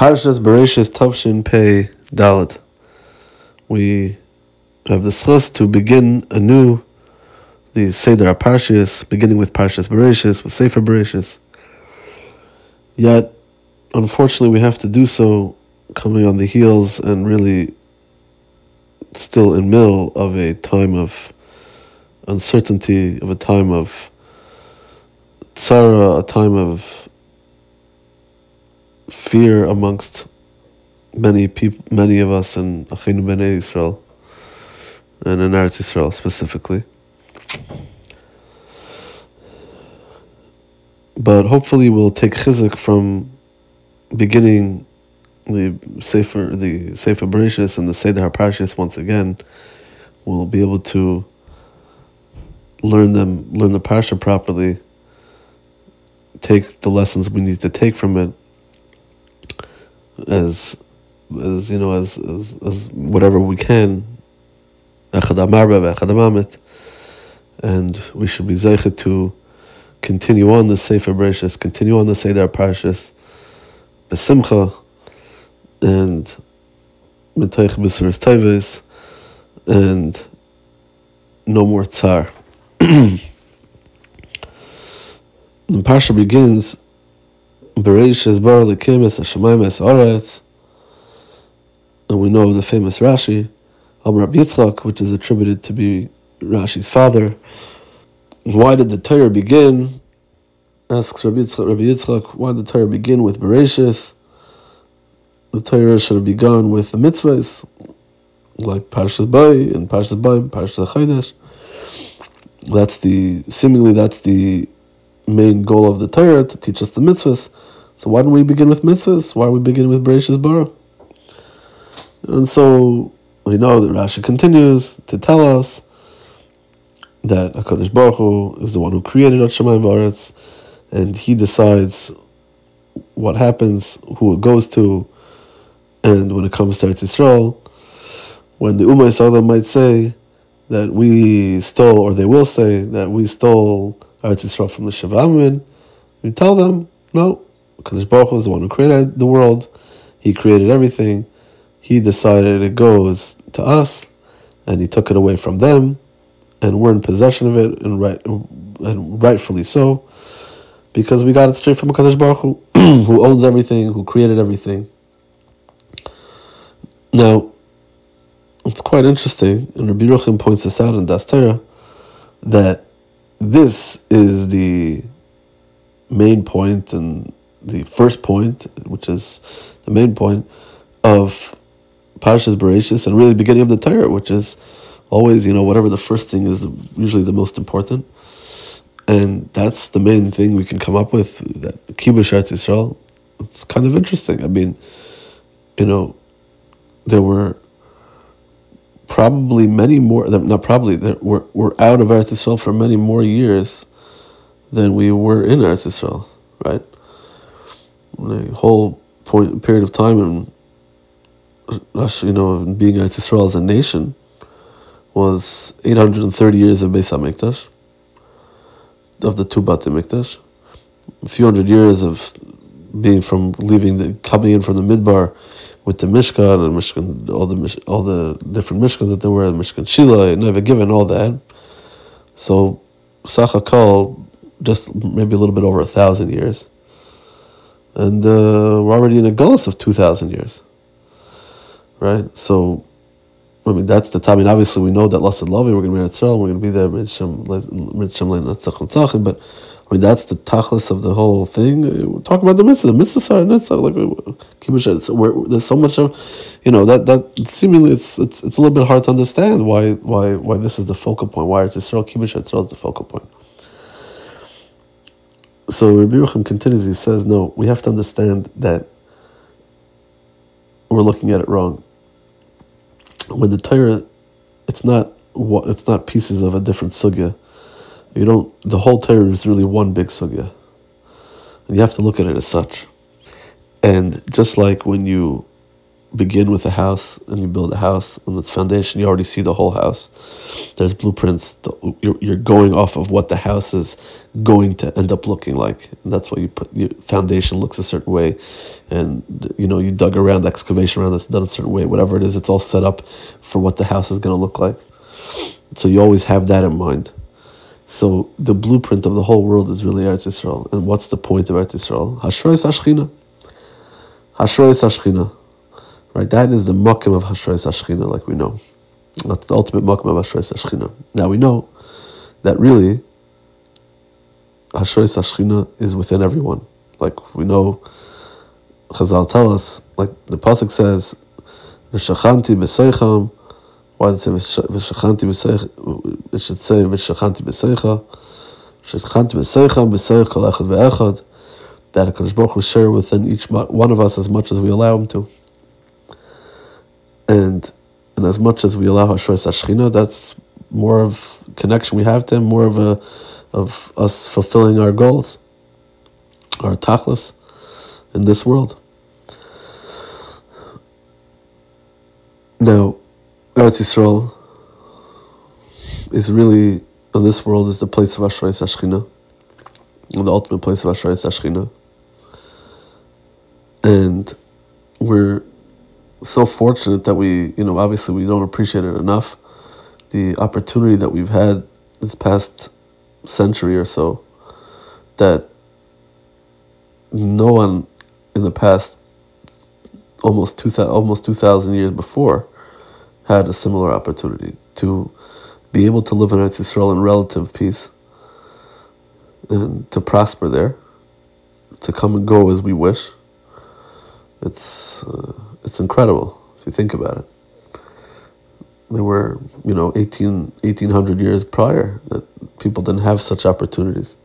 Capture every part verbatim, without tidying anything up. Parshas Bereishis Tav-Shin Pei Daled. We have the zechus to begin anew the Seder HaParshios, beginning with Parshas Bereishis, with Sefer Bereishis. Yet, unfortunately, we have to do so coming on the heels and really still in middle of a time of uncertainty, of a time of Tzara, a time of fear amongst many people, many of us in Achinu Bnei Yisrael and in Eretz Yisrael specifically. But hopefully we'll take chizuk from beginning the Sefer, the Sefer Bereishis and the Seder HaParshios once again. We'll be able to learn them, learn the parsha properly, take the lessons we need to take from it, as as you know as as, as whatever we can, echad amar beve echad amet, and we should be zoche to continue on the Sefer Bereishis, continue on the Seder HaParshios b'simcha and mitoch besuros tovos, and no more Tzara. The parsha begins, Bereishis bara l'kim es hashamayim es haaretz, and we know of the famous Rashi, am Rabbi Yitzchak, which is attributed to be Rashi's father. Why did the Torah begin? Asks Rabbi Yitzchak, Rabbi Yitzchak, why did the Torah begin with Bereishis? The Torah should have begun with the mitzvahs, like Parshas Bayis and Parshas Bayis, Parshas Chodesh. That's the seemingly that's the main goal of the Torah, to teach us the mitzvahs. So why don't we begin with mitzvahs? Why do we begin with Bereishis bara? And so we know that Rashi continues to tell us that Kadosh Baruch Hu is the one who created Shamayim V'Aretz, and He decides what happens, who it goes to, and when it comes to Eretz Yisrael, when the Ummah Yisrael might say that we stole, or they will say that we stole Eretz Yisrael from the Sheva, we tell them, no, Kadosh Baruch Hu is the one who created the world. He created everything. He decided it goes to us, and He took it away from them, and we're in possession of it, and right and rightfully so, because we got it straight from Kadosh Baruch Hu, who owns everything, who created everything. Now, it's quite interesting, and Rabbi Yerucham points this out in Das Torah, that this is the main point and the first point, which is the main point of Parshas Bereishis and really beginning of the Torah, which is always, you know, whatever the first thing is usually the most important. And that's the main thing we can come up with, that Kibush Eretz Yisrael. It's kind of interesting. I mean, you know, there were probably many more, not probably, that we're, we're out of Eretz Yisrael for many more years than we were in Eretz Yisrael, right? The whole point, period of time in, you know, being Eretz Yisrael as a nation was eight hundred thirty years of Beis HaMikdash, of the two Batei Mikdash, a few hundred years of being from, leaving, the coming in from the Midbar, with the mishkan and mishkan, all the all the different mishkans that there were, mishkan shila, never given, all that. So, sach hakol, just maybe a little bit over a thousand years, and uh, we're already in a galus of two thousand years, right? So, I mean, that's the time. And obviously, we know that Lassad Lavi, we're going to be in Israel, we're going to be there, but I mean, that's the tachlis of the whole thing. We're talking about the mitzvah. The mitzvahs are netzach, like kibush. So where there's so much of, you know, that that seemingly it's it's it's a little bit hard to understand why why why this is the focal point. Why it's Israel kibush Israel is the focal point. So Rabbi Yerucham continues. He says, no, we have to understand that we're looking at it wrong. When the Torah, it's not it's not pieces of a different sugya. You don't, the whole Torah is really one big sugya. And you have to look at it as such. And just like when you begin with a house and you build a house on its foundation, you already see the whole house. There's blueprints. You're going off of what the house is going to end up looking like. And that's why you put your foundation looks a certain way. And, you know, you dug around, the excavation around that's done a certain way. Whatever it is, it's all set up for what the house is going to look like. So you always have that in mind. So the blueprint of the whole world is really Eretz Yisrael. And what's the point of Eretz Yisrael? Hashroi Sashchina. Hashroi Sashchina. Right, that is the makkim of Hashroi Sashchina, like we know. That's the ultimate makkim of Hashroi Sashchina. Now we know that really Hashroi Sashchina is within everyone. Like we know, Chazal tell us, like the Pasuk says, V'shachanti b'seicham. Why does it say v'shachanti b'seicham? It should say v'shachanti b'seicham. V'shachanti b'seicham b'seich kol echad ve'echad. That HaKadosh Baruch Hu share within each one of us as much as we allow him to. And and as much as we allow Hashroi Sashchina, that's more of connection we have to him, more of a of us fulfilling our goals, our tachlis in this world. Now, Eretz Yisrael is really, in this world, is the place of Hashroi Sashchina, the ultimate place of Hashroi Sashchina. And we're so fortunate that we, you know, obviously we don't appreciate it enough, the opportunity that we've had this past century or so, that no one in the past almost two thousand almost two thousand years before had a similar opportunity to be able to live in Eretz Yisrael in relative peace and to prosper there, to come and go as we wish. It's uh, it's incredible if you think about it. There were, you know, eighteen, eighteen hundred years prior that people didn't have such opportunities.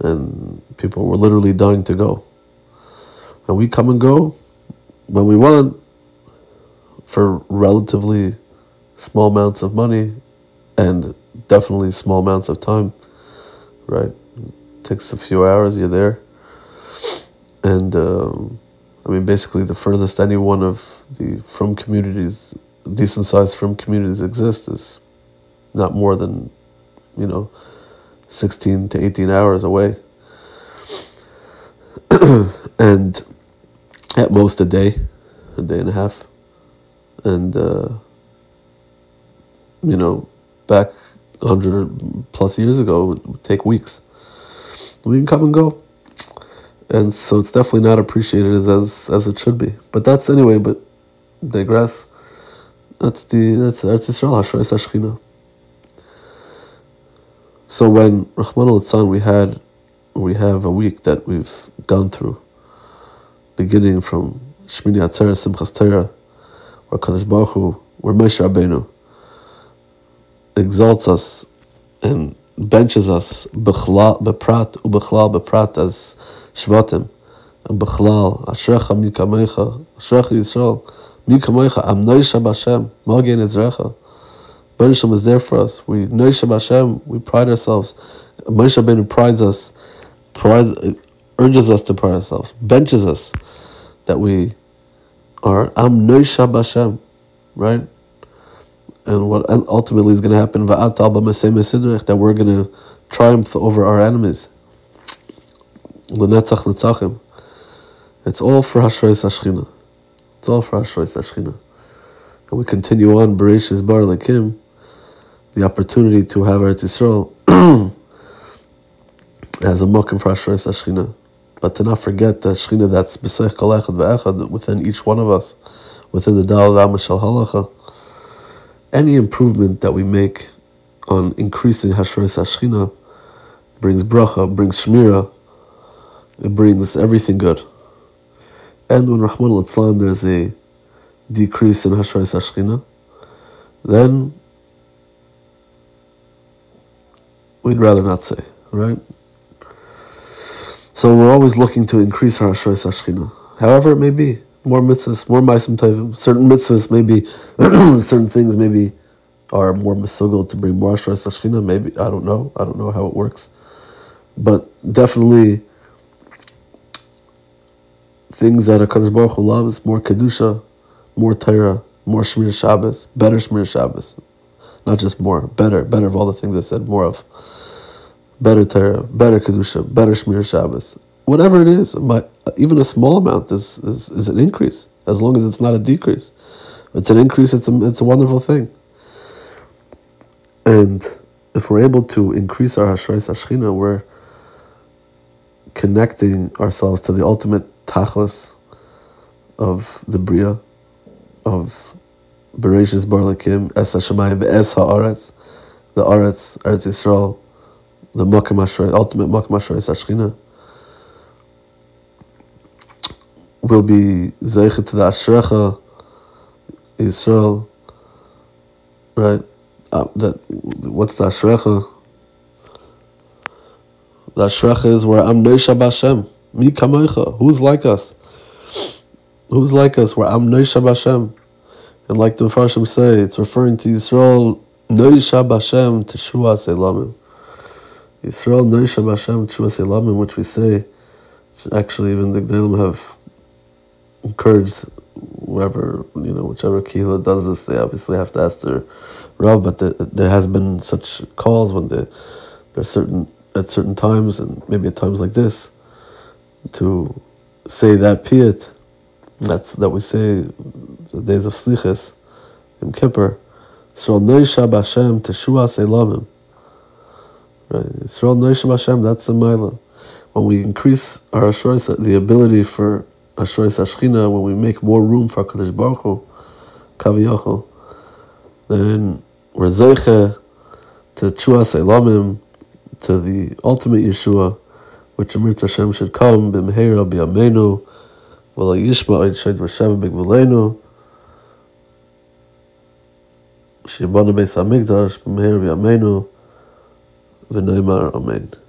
And people were literally dying to go. And we come and go when we want for relatively small amounts of money and definitely small amounts of time, right? It takes a few hours, you're there. And um, I mean, basically, the furthest any one of the frum communities, decent-sized frum communities, exist is not more than, you know, sixteen to eighteen hours away, and at most a day, a day and a half. And uh, you know, back a hundred plus years ago, it would take weeks. We can come and go. And so it's definitely not appreciated as, as as it should be. But that's anyway, but digress. That's the that's Eretz Yisrael, Hashroi Sashchina. So when Rahmanul Litzlan, we had we have a week that we've gone through, beginning from Shmini Atzeret Simchas Torah, where Kadosh Baruch Hu, where Moshe Rabbeinu exalts us and benches us b'chalal b'prat u'b'chalal b'prat as Shvatim, and b'chalal, ashrecha mikameicha, ashrecha Yisrael, mikameicha, am noisha b'ashem, magin ezrecha. Benchesem is there for us. We noisha b'ashem, we pride ourselves. Moshe Rabbeinu prides us, prides, urges us to pride ourselves, benches us, that we are am noisha b'ashem, right? And what ultimately is going to happen, that we're going to triumph over our enemies. L'netzach netzachim. It's all for Hashroi Sashchina. It's all for Hashroi Sashchina. And we continue on Bereishis bar lekim, the opportunity to have Eretz Yisrael as a makkim for Hashroi Sashchina, but to not forget the Shechina that's b'seich kol echad ve'echad within each one of us, within the daled amah shel halacha. Any improvement that we make on increasing Hashroi Sashchina brings bracha, brings shmirah. It brings everything good. And when Rahman al-Litzlan, there's a decrease in Hashroi Sashchina, then we'd rather not say, right? So we're always looking to increase our Hashroi Sashchina. However it may be, more mitzvahs, more ma'asim tovim. Certain mitzvahs maybe, certain things maybe are more mesugal to bring more Hashroi Sashchina, maybe, I don't know. I don't know how it works. But definitely things that HaKadosh Baruch Hu loves, more Kedusha, more Torah, more Shmir Shabbos, better Shmir Shabbos. Not just more, better, better of all the things I said, more of. Better Torah, better Kedusha, better Shmir Shabbos. Whatever it is, my, even a small amount is, is, is an increase, as long as it's not a decrease. If it's an increase, it's a, it's a wonderful thing. And if we're able to increase our Hashroi Sashchina, we're connecting ourselves to the ultimate tachlis of the Bria, of Bereishis Barlakim, Es HaShemayim Ve'es HaAretz, the Aretz, Eretz Yisrael, the makkim Hashroi, ultimate makkim Hashroi Sashchina. Will be zoche to the ashrecha Yisrael, right? Uh, that what's the ashrecha? The ashrecha is where am noisha b'ashem mikameicha. Who's like us? Who's like us? Where am noisha b'ashem, and like the Mefarshim say, it's referring to Yisrael noisha b'ashem teshuva selamim. Yisrael noisha b'ashem teshuva selamim, which we say, actually even the Gdolim have encouraged whoever, you know, whichever Kehila does this, they obviously have to ask their Rav, but the, there has been such calls when they, there certain at certain times, and maybe at times like this, to say that Piyut, that's that we say the days of Slichas, Yom Kippur, Yisrael Noisha B'Hashem Teshuah Seilamim. Right, Yisrael Noisha B'Hashem, that's the Maila. When we increase our Hashroi, the ability for Hashroi Sashchina, when we make more room for HaKadosh Baruch Hu, Kaviyachol, then we're zoche to Teshuah Seilamim, to the ultimate Yeshua, which Emirat Hashem should come, B'mheira B'yameinu, V'la Yishma Oid Shed V'Shev B'Gvulenu, Shibana Beis HaMikdash, B'mheira B'yameinu, V'neimar Amen.